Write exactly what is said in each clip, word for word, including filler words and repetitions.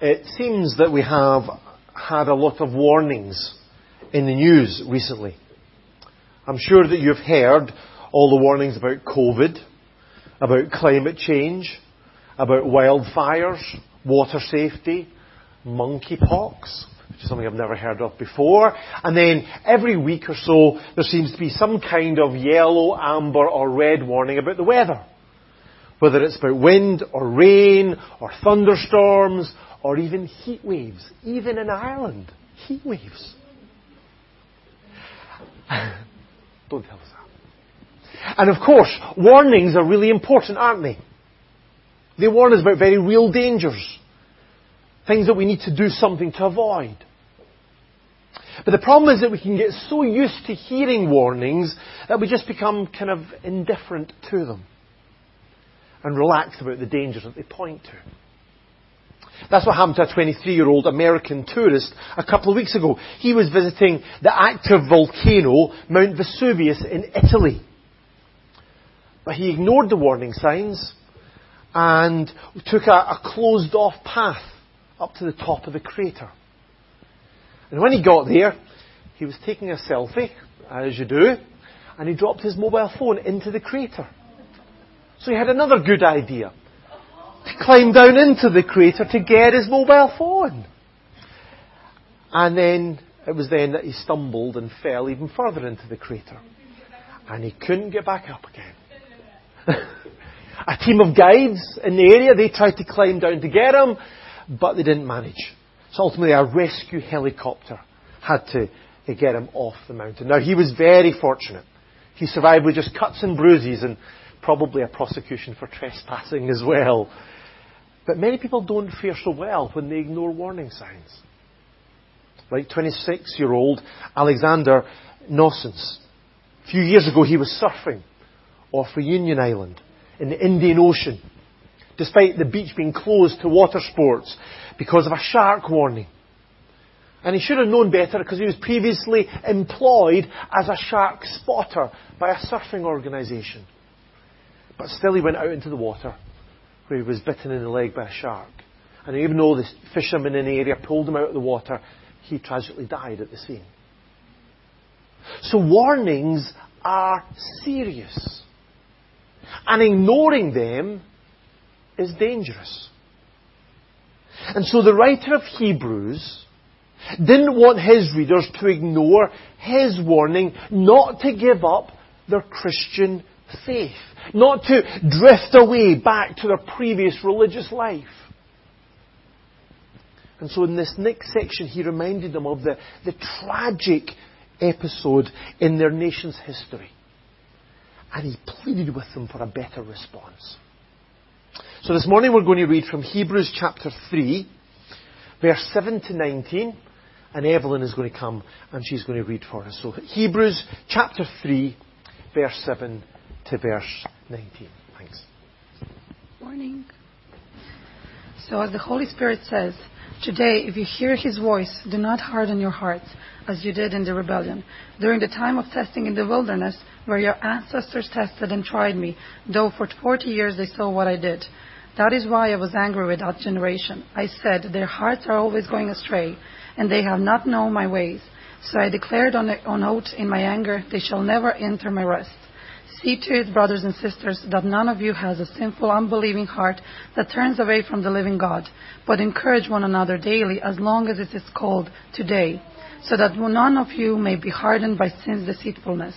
It seems that we have had a lot of warnings in the news recently. I'm sure that you've heard all the warnings about COVID, about climate change, about wildfires, water safety, monkeypox, which is something I've never heard of before. And then every week or so, there seems to be some kind of yellow, amber or red warning about the weather. Whether it's about wind or rain or thunderstorms or even heat waves. Even in Ireland, heat waves. Don't tell us that. And of course, warnings are really important, aren't they? They warn us about very real dangers. Things that we need to do something to avoid. But the problem is that we can get so used to hearing warnings that we just become kind of indifferent to them. And relaxed about the dangers that they point to. That's what happened to a twenty-three-year-old American tourist a couple of weeks ago. He was visiting the active volcano, Mount Vesuvius in Italy. But he ignored the warning signs and took a, a closed-off path up to the top of the crater. And when he got there, he was taking a selfie, as you do, and he dropped his mobile phone into the crater. So he had another good idea. To climb down into the crater to get his mobile phone. And then, it was then that he stumbled and fell even further into the crater. And he couldn't get back up again. A team of guides in the area, they tried to climb down to get him, but they didn't manage. So ultimately a rescue helicopter had to, to get him off the mountain. Now he was very fortunate. He survived with just cuts and bruises and probably a prosecution for trespassing as well. But many people don't fare so well when they ignore warning signs. Like twenty-six-year-old Alexander Nossens. A few years ago he was surfing off Reunion Island in the Indian Ocean, despite the beach being closed to water sports because of a shark warning. And he should have known better because he was previously employed as a shark spotter by a surfing organisation. But still he went out into the water where he was bitten in the leg by a shark. And even though the fishermen in the area pulled him out of the water, he tragically died at the scene. So warnings are serious. And ignoring them is dangerous. And so the writer of Hebrews didn't want his readers to ignore his warning not to give up their Christian faith, not to drift away back to their previous religious life. And so in this next section he reminded them of the, the tragic episode in their nation's history. And he pleaded with them for a better response. So this morning we're going to read from Hebrews chapter three, verse seven to nineteen. And Evelyn is going to come and she's going to read for us. So Hebrews chapter three, verse seven to verse nineteen. Thanks. Morning. So as the Holy Spirit says, today if you hear His voice, do not harden your hearts, as you did in the rebellion, during the time of testing in the wilderness, where your ancestors tested and tried me, though for forty years they saw what I did. That is why I was angry with that generation. I said, their hearts are always going astray, and they have not known my ways. So I declared on, on oath in my anger, they shall never enter my rest. See to it, brothers and sisters, that none of you has a sinful, unbelieving heart that turns away from the living God, but encourage one another daily as long as it is called today, so that none of you may be hardened by sin's deceitfulness.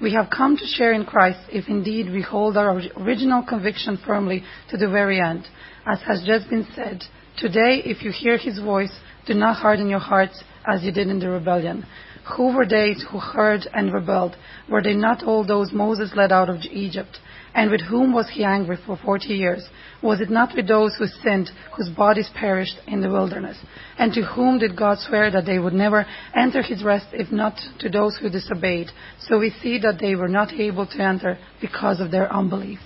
We have come to share in Christ if indeed we hold our original conviction firmly to the very end. As has just been said, today if you hear His voice, do not harden your hearts as you did in the rebellion. Who were they who heard and rebelled? Were they not all those Moses led out of Egypt? And with whom was he angry for forty years? Was it not with those who sinned, whose bodies perished in the wilderness? And to whom did God swear that they would never enter His rest, if not to those who disobeyed? So we see that they were not able to enter because of their unbelief.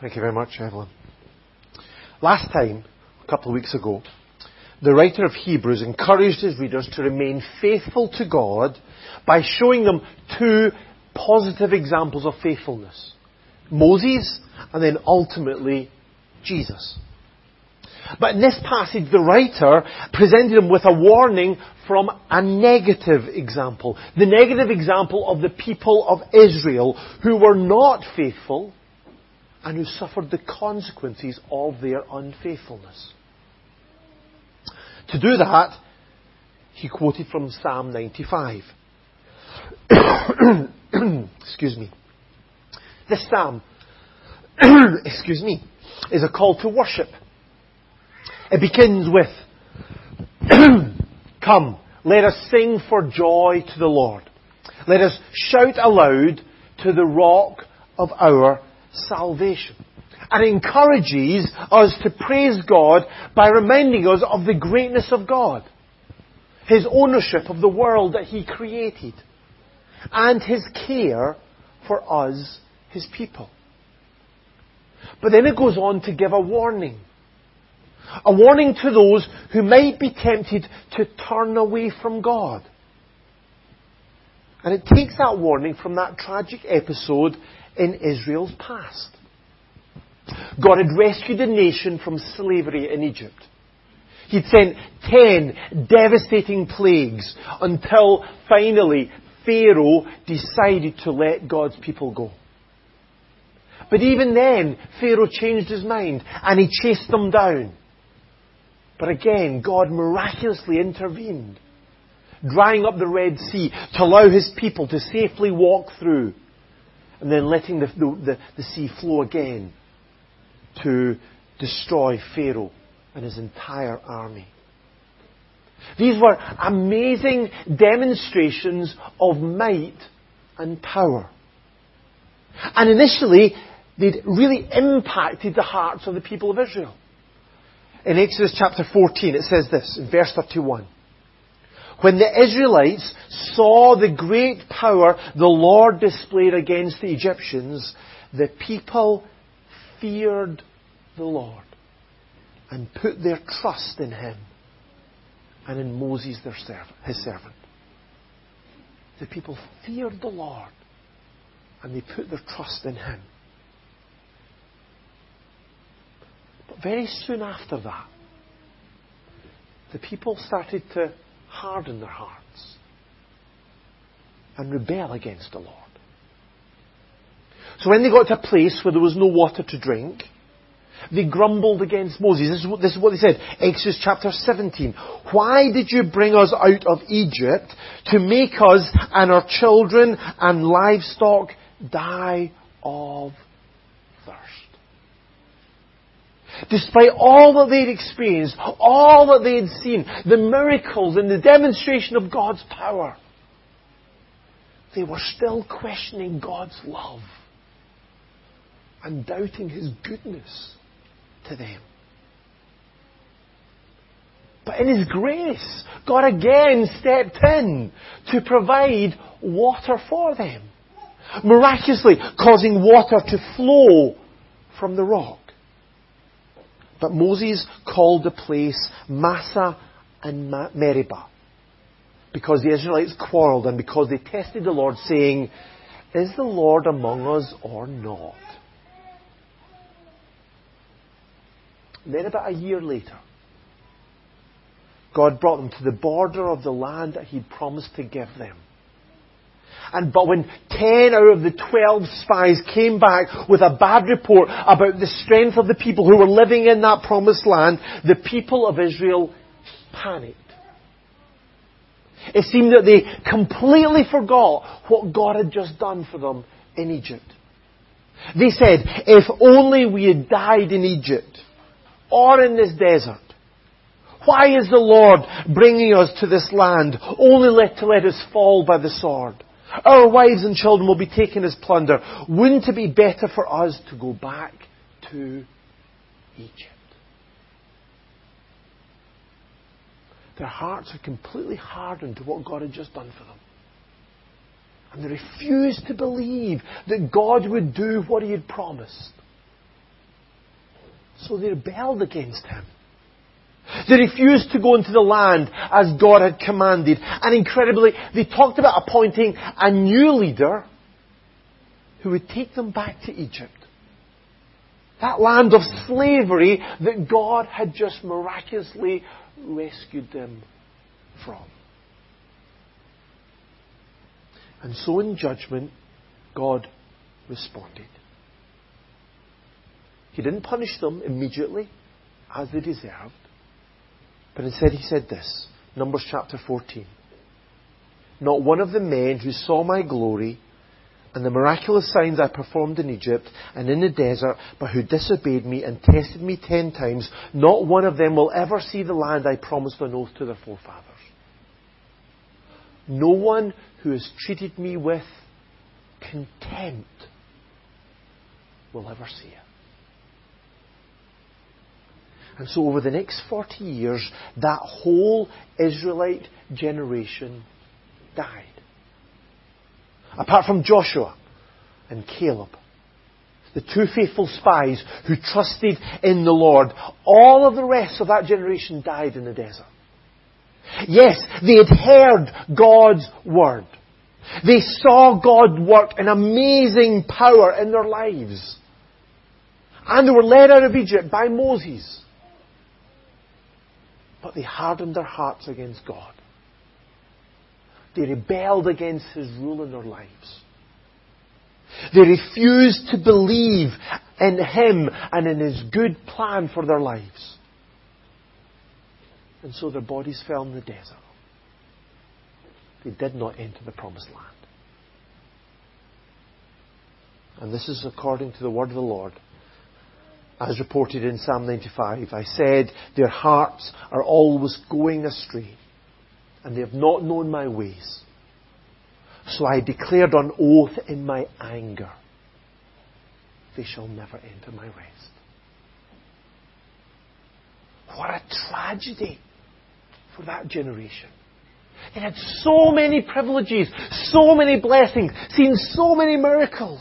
Thank you very much, Evelyn. Last time, a couple of weeks ago, the writer of Hebrews encouraged his readers to remain faithful to God by showing them two positive examples of faithfulness. Moses, and then ultimately Jesus. But in this passage, the writer presented him with a warning from a negative example. The negative example of the people of Israel who were not faithful and who suffered the consequences of their unfaithfulness. To do that, he quoted from Psalm ninety-five. Excuse me. This psalm, excuse me, is a call to worship. It begins with, "Come, let us sing for joy to the Lord. Let us shout aloud to the rock of our salvation." And encourages us to praise God by reminding us of the greatness of God, His ownership of the world that He created, and His care for us, His people. But then it goes on to give a warning. A warning to those who might be tempted to turn away from God. And it takes that warning from that tragic episode in Israel's past. God had rescued a nation from slavery in Egypt. He'd sent ten devastating plagues until finally Pharaoh decided to let God's people go. But even then, Pharaoh changed his mind and he chased them down. But again, God miraculously intervened, drying up the Red Sea to allow His people to safely walk through, and then letting the, the, the sea flow again to destroy Pharaoh and his entire army. These were amazing demonstrations of might and power. And initially, they'd really impacted the hearts of the people of Israel. In Exodus chapter fourteen, it says this, in verse thirty-one. "When the Israelites saw the great power the Lord displayed against the Egyptians, the people feared the Lord and put their trust in Him and in Moses, their servant, His servant." The people feared the Lord and they put their trust in Him. But very soon after that, the people started to harden their hearts and rebel against the Lord. So when they got to a place where there was no water to drink, they grumbled against Moses. This is what, this is what they said. Exodus chapter seventeen. "Why did you bring us out of Egypt to make us and our children and livestock die of thirst?" Despite all that they'd experienced, all that they'd seen, the miracles and the demonstration of God's power, they were still questioning God's love and doubting His goodness to them. But in His grace, God again stepped in to provide water for them, miraculously causing water to flow from the rock. But Moses called the place Massa and Meribah, because the Israelites quarrelled and because they tested the Lord, saying, "Is the Lord among us or not?" And then about a year later, God brought them to the border of the land that He'd promised to give them. And but when ten out of the twelve spies came back with a bad report about the strength of the people who were living in that promised land, the people of Israel panicked. It seemed that they completely forgot what God had just done for them in Egypt. They said, "If only we had died in Egypt or in this desert. Why is the Lord bringing us to this land only let, to let us fall by the sword? Our wives and children will be taken as plunder. Wouldn't it be better for us to go back to Egypt?" Their hearts are completely hardened to what God had just done for them. And they refuse to believe that God would do what He had promised. So they rebelled against Him. They refused to go into the land as God had commanded. And incredibly, they talked about appointing a new leader who would take them back to Egypt. That land of slavery that God had just miraculously rescued them from. And so in judgment, God responded. He didn't punish them immediately, as they deserved. But instead he said this, Numbers chapter fourteen. Not one of the men who saw my glory and the miraculous signs I performed in Egypt and in the desert, but who disobeyed me and tested me ten times, not one of them will ever see the land I promised on oath to their forefathers. No one who has treated me with contempt will ever see it. And so over the next forty years, that whole Israelite generation died. Apart from Joshua and Caleb, the two faithful spies who trusted in the Lord, all of the rest of that generation died in the desert. Yes, they had heard God's word. They saw God work in amazing power in their lives. And they were led out of Egypt by Moses. But they hardened their hearts against God. They rebelled against His rule in their lives. They refused to believe in Him and in His good plan for their lives. And so their bodies fell in the desert. They did not enter the promised land. And this is according to the word of the Lord. As reported in Psalm ninety-five, I said, their hearts are always going astray, and they have not known my ways. So I declared on oath in my anger, they shall never enter my rest. What a tragedy for that generation. They had so many privileges, so many blessings, seen so many miracles.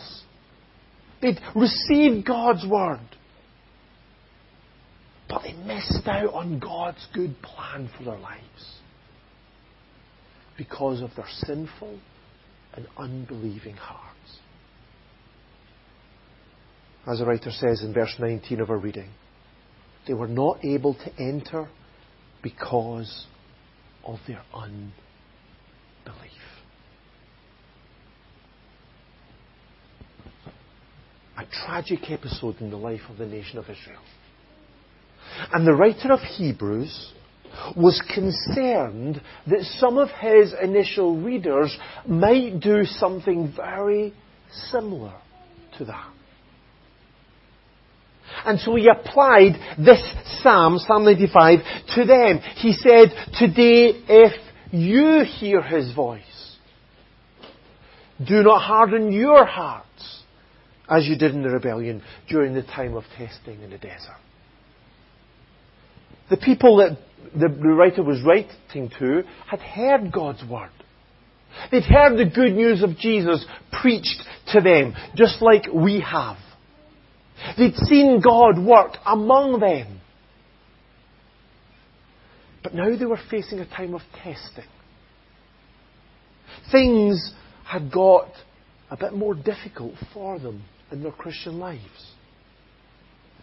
They'd received God's word. But they missed out on God's good plan for their lives because of their sinful and unbelieving hearts. As the writer says in verse nineteen of our reading, they were not able to enter because of their unbelief. A tragic episode in the life of the nation of Israel. And the writer of Hebrews was concerned that some of his initial readers might do something very similar to that. And so he applied this Psalm, Psalm ninety-five, to them. He said, today if you hear His voice, do not harden your hearts as you did in the rebellion during the time of testing in the desert. The people that the writer was writing to had heard God's word. They'd heard the good news of Jesus preached to them, just like we have. They'd seen God work among them. But now they were facing a time of testing. Things had got a bit more difficult for them in their Christian lives.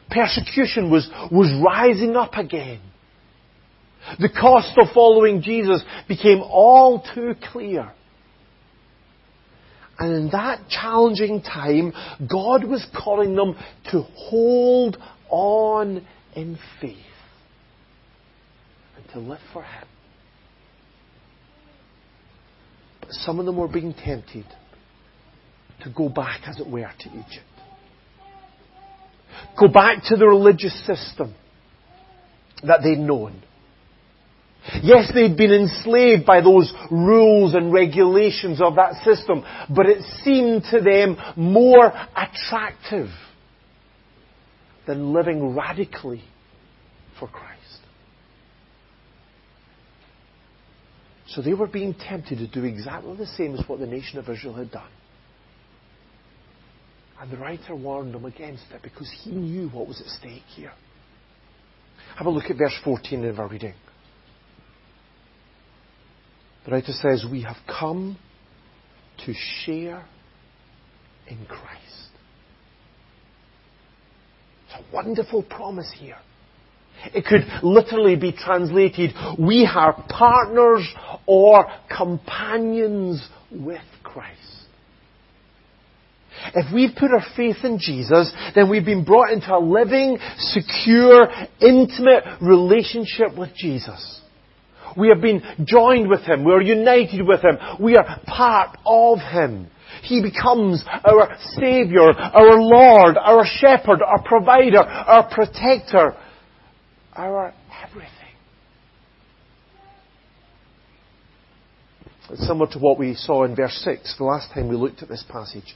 Persecution was, was rising up again. The cost of following Jesus became all too clear. And in that challenging time, God was calling them to hold on in faith and to live for Him. But some of them were being tempted to go back, as it were, to Egypt. Go back to the religious system that they'd known. Yes, they'd been enslaved by those rules and regulations of that system, but it seemed to them more attractive than living radically for Christ. So they were being tempted to do exactly the same as what the nation of Israel had done. And the writer warned them against it because he knew what was at stake here. Have a look at verse fourteen of our reading. The writer says, we have come to share in Christ. a wonderful promise here. It could literally be translated, we are partners or companions with Christ. If we've put our faith in Jesus, then we've been brought into a living, secure, intimate relationship with Jesus. We have been joined with Him. We are united with Him. We are part of Him. He becomes our Saviour, our Lord, our Shepherd, our Provider, our Protector, our everything. It's similar to what we saw in verse six, the last time we looked at this passage,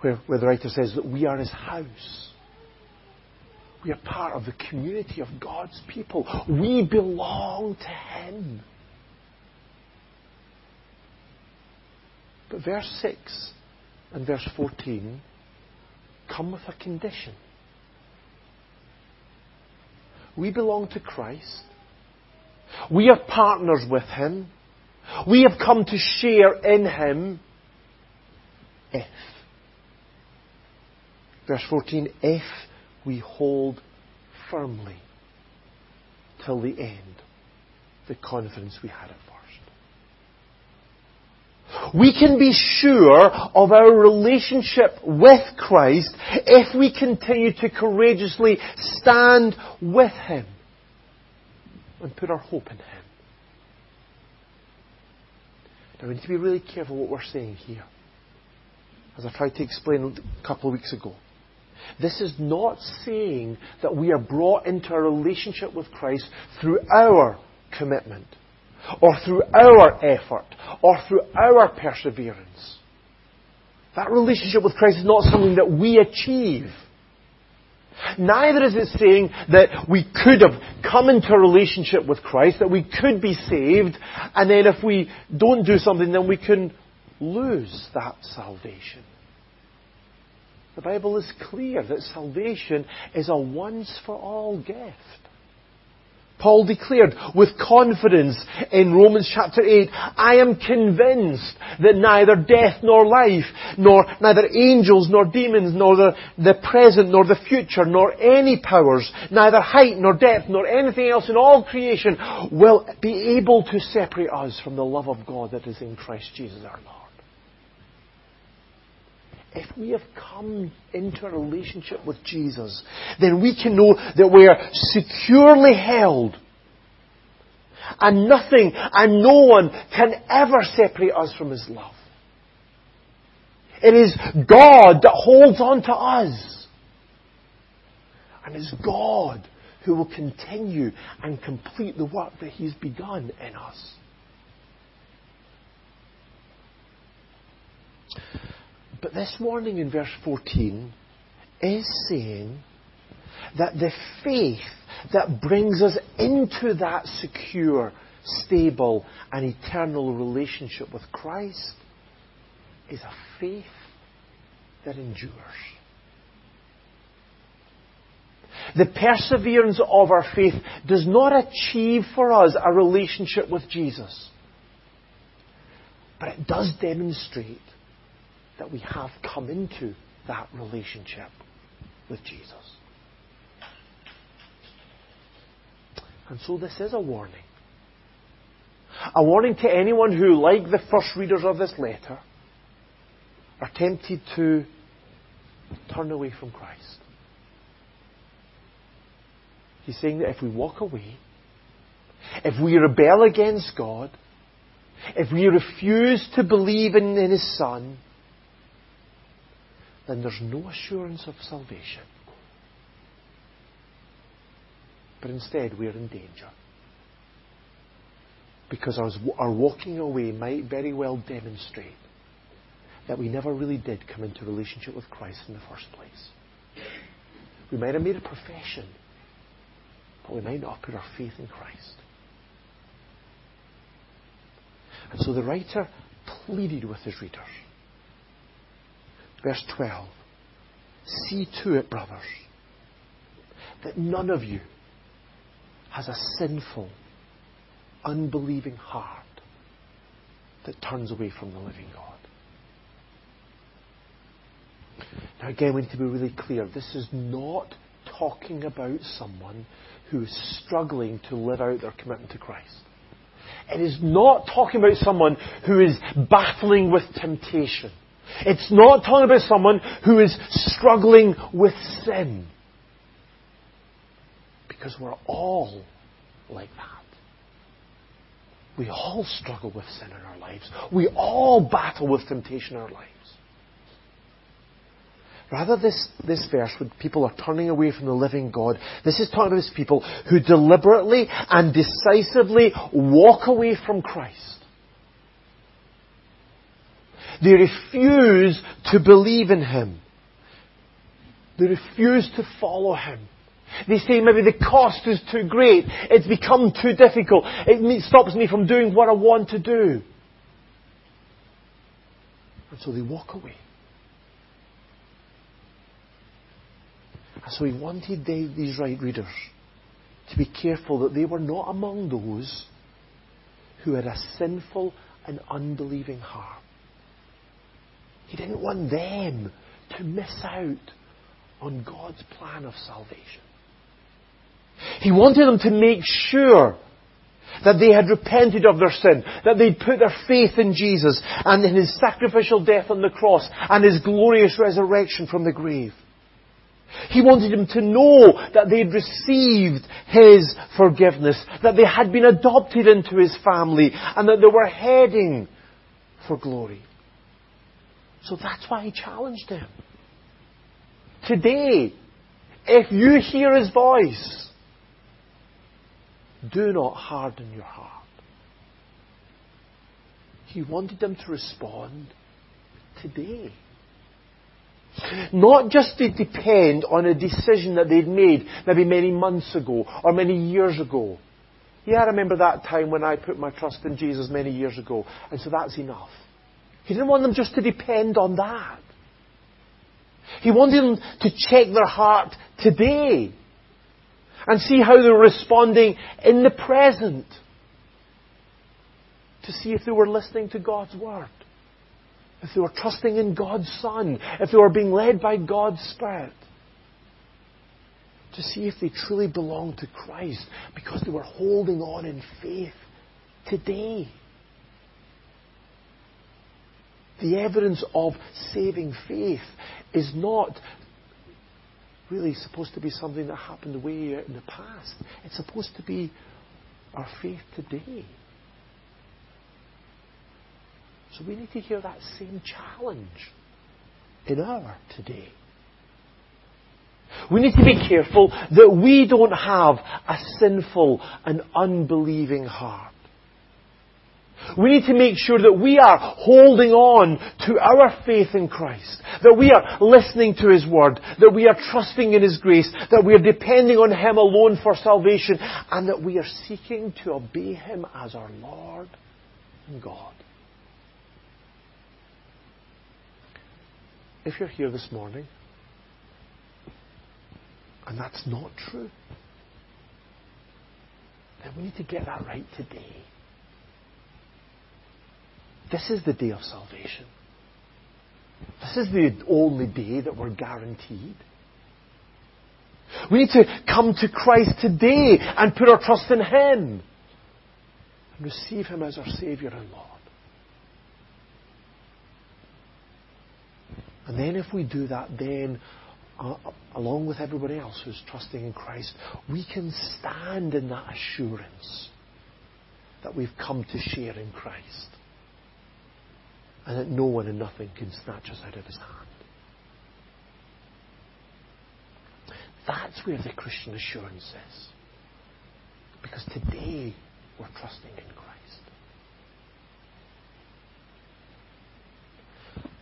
where, where the writer says that we are His house. We are part of the community of God's people. We belong to Him. But verse six and verse fourteen come with a condition. We belong to Christ. We are partners with Him. We have come to share in Him if. Verse fourteen, if we hold firmly till the end the confidence we had at first. We can be sure of our relationship with Christ if we continue to courageously stand with Him and put our hope in Him. Now we need to be really careful what we're saying here. As I tried to explain a couple of weeks ago, this is not saying that we are brought into a relationship with Christ through our commitment, or through our effort, or through our perseverance. That relationship with Christ is not something that we achieve. Neither is it saying that we could have come into a relationship with Christ, that we could be saved, and then if we don't do something, then we can lose that salvation. The Bible is clear that salvation is a once-for-all gift. Paul declared with confidence in Romans chapter eight, I am convinced that neither death nor life, nor neither angels nor demons, nor the, the present nor the future, nor any powers, neither height nor depth, nor anything else in all creation will be able to separate us from the love of God that is in Christ Jesus our Lord. If we have come into a relationship with Jesus, then we can know that we are securely held. And nothing and no one can ever separate us from His love. It is God that holds on to us. And it's God who will continue and complete the work that He's begun in us. But this warning in verse fourteen is saying that the faith that brings us into that secure, stable, and eternal relationship with Christ is a faith that endures. The perseverance of our faith does not achieve for us a relationship with Jesus, but it does demonstrate that we have come into that relationship with Jesus. And so this is a warning. A warning to anyone who, like the first readers of this letter, are tempted to turn away from Christ. He's saying that if we walk away, if we rebel against God, if we refuse to believe in, in His Son, then there's no assurance of salvation. But instead, we're in danger. Because our walking away might very well demonstrate that we never really did come into relationship with Christ in the first place. We might have made a profession, but we might not have put our faith in Christ. And so the writer pleaded with his readers. Verse twelve, see to it, brothers, that none of you has a sinful, unbelieving heart that turns away from the living God. Now again, we need to be really clear. This is not talking about someone who is struggling to live out their commitment to Christ. It is not talking about someone who is battling with temptation. It's not talking about someone who is struggling with sin. Because we're all like that. We all struggle with sin in our lives. We all battle with temptation in our lives. Rather, this, this verse, when people are turning away from the living God, this is talking about these people who deliberately and decisively walk away from Christ. They refuse to believe in Him. They refuse to follow Him. They say maybe the cost is too great. It's become too difficult. It stops me from doing what I want to do. And so they walk away. And so he wanted they, these right readers to be careful that they were not among those who had a sinful and unbelieving heart. He didn't want them to miss out on God's plan of salvation. He wanted them to make sure that they had repented of their sin, that they'd put their faith in Jesus and in His sacrificial death on the cross and His glorious resurrection from the grave. He wanted them to know that they'd received His forgiveness, that they had been adopted into His family, and that they were heading for glory. So that's why He challenged them. Today, if you hear His voice, do not harden your heart. He wanted them to respond today. Not just to depend on a decision that they'd made maybe many months ago or many years ago. Yeah, I remember that time when I put my trust in Jesus many years ago, and so that's enough. He didn't want them just to depend on that. He wanted them to check their heart today and see how they were responding in the present, to see if they were listening to God's Word, if they were trusting in God's Son, if they were being led by God's Spirit, to see if they truly belonged to Christ because they were holding on in faith today. The evidence of saving faith is not really supposed to be something that happened way out in the past. It's supposed to be our faith today. So we need to hear that same challenge in our today. We need to be careful that we don't have a sinful and unbelieving heart. We need to make sure that we are holding on to our faith in Christ, that we are listening to His Word, that we are trusting in His grace, that we are depending on Him alone for salvation, and that we are seeking to obey Him as our Lord and God. If you're here this morning, and that's not true, then we need to get that right today. This is the day of salvation. This is the only day that we're guaranteed. We need to come to Christ today and put our trust in Him and receive Him as our Saviour and Lord. And then if we do that, then uh, along with everybody else who's trusting in Christ, we can stand in that assurance that we've come to share in Christ, and that no one and nothing can snatch us out of His hand. That's where the Christian assurance is, because today we're trusting in Christ.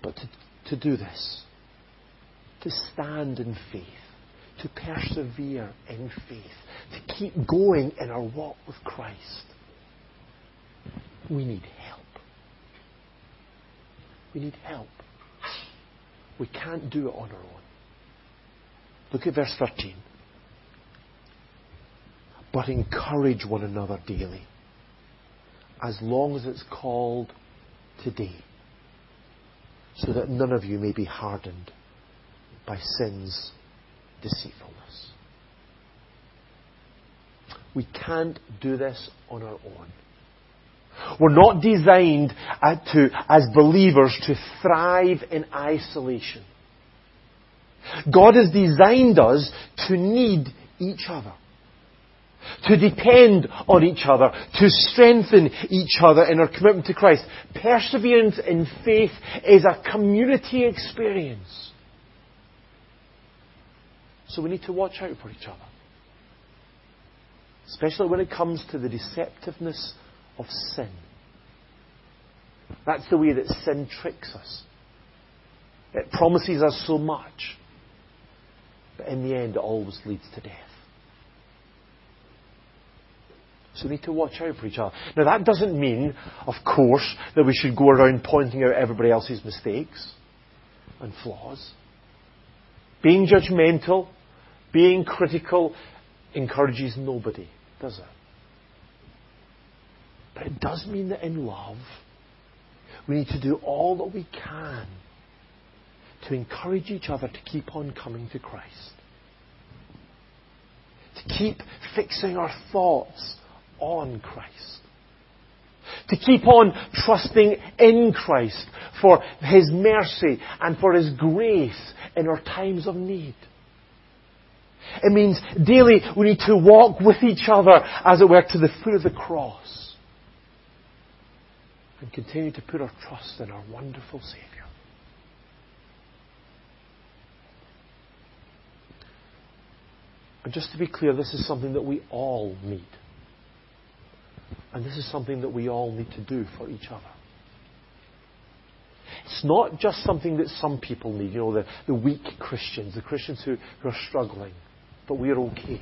But to, to do this, to stand in faith, to persevere in faith, to keep going in our walk with Christ, we need help. We need help. We can't do it on our own. Look at verse thirteen. But encourage one another daily, as long as it's called today, so that none of you may be hardened by sin's deceitfulness. We can't do this on our own. We're not designed to, as believers, to thrive in isolation. God has designed us to need each other, to depend on each other, to strengthen each other in our commitment to Christ. Perseverance in faith is a community experience. So we need to watch out for each other, especially when it comes to the deceptiveness of sin. That's the way that sin tricks us. It promises us so much, but in the end it always leads to death. So we need to watch out for each other. Now that doesn't mean, of course, that we should go around pointing out everybody else's mistakes and flaws. Being judgmental, being critical, encourages nobody, does it? But it does mean that in love, we need to do all that we can to encourage each other to keep on coming to Christ. To keep fixing our thoughts on Christ. To keep on trusting in Christ for His mercy and for His grace in our times of need. It means daily we need to walk with each other, as it were, to the foot of the cross and continue to put our trust in our wonderful Saviour. And just to be clear, this is something that we all need. And this is something that we all need to do for each other. It's not just something that some people need, you know, the, the weak Christians, the Christians who, who are struggling, but we're okay.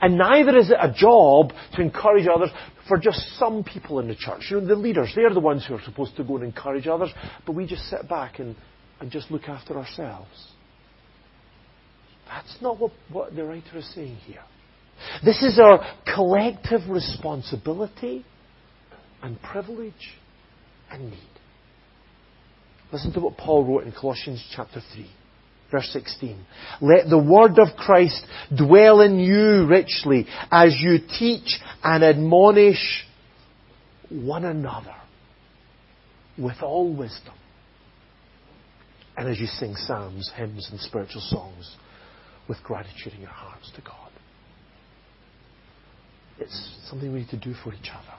And neither is it a job to encourage others for just some people in the church. You know, the leaders, they're the ones who are supposed to go and encourage others, but we just sit back and, and just look after ourselves. That's not what, what the writer is saying here. This is our collective responsibility and privilege and need. Listen to what Paul wrote in Colossians chapter three, verse sixteen. Let the word of Christ dwell in you richly as you teach and admonish one another with all wisdom, and as you sing psalms, hymns and spiritual songs with gratitude in your hearts to God. It's something we need to do for each other.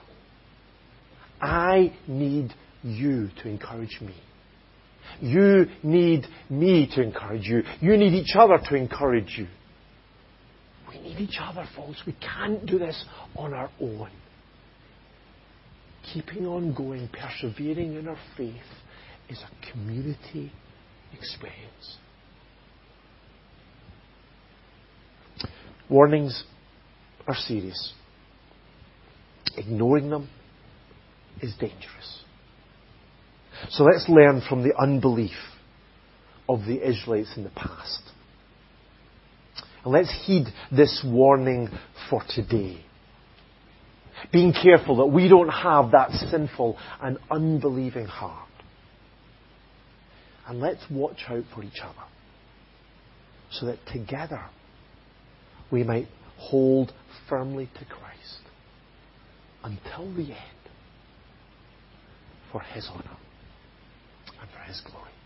I need you to encourage me. You need me to encourage you. You need each other to encourage you. We need each other, folks. We can't do this on our own. Keeping on going, persevering in our faith is a community experience. Warnings are serious. Ignoring them is dangerous. So let's learn from the unbelief of the Israelites in the past. And let's heed this warning for today. Being careful that we don't have that sinful and unbelieving heart. And let's watch out for each other, so that together we might hold firmly to Christ until the end, for His honour and for His glory.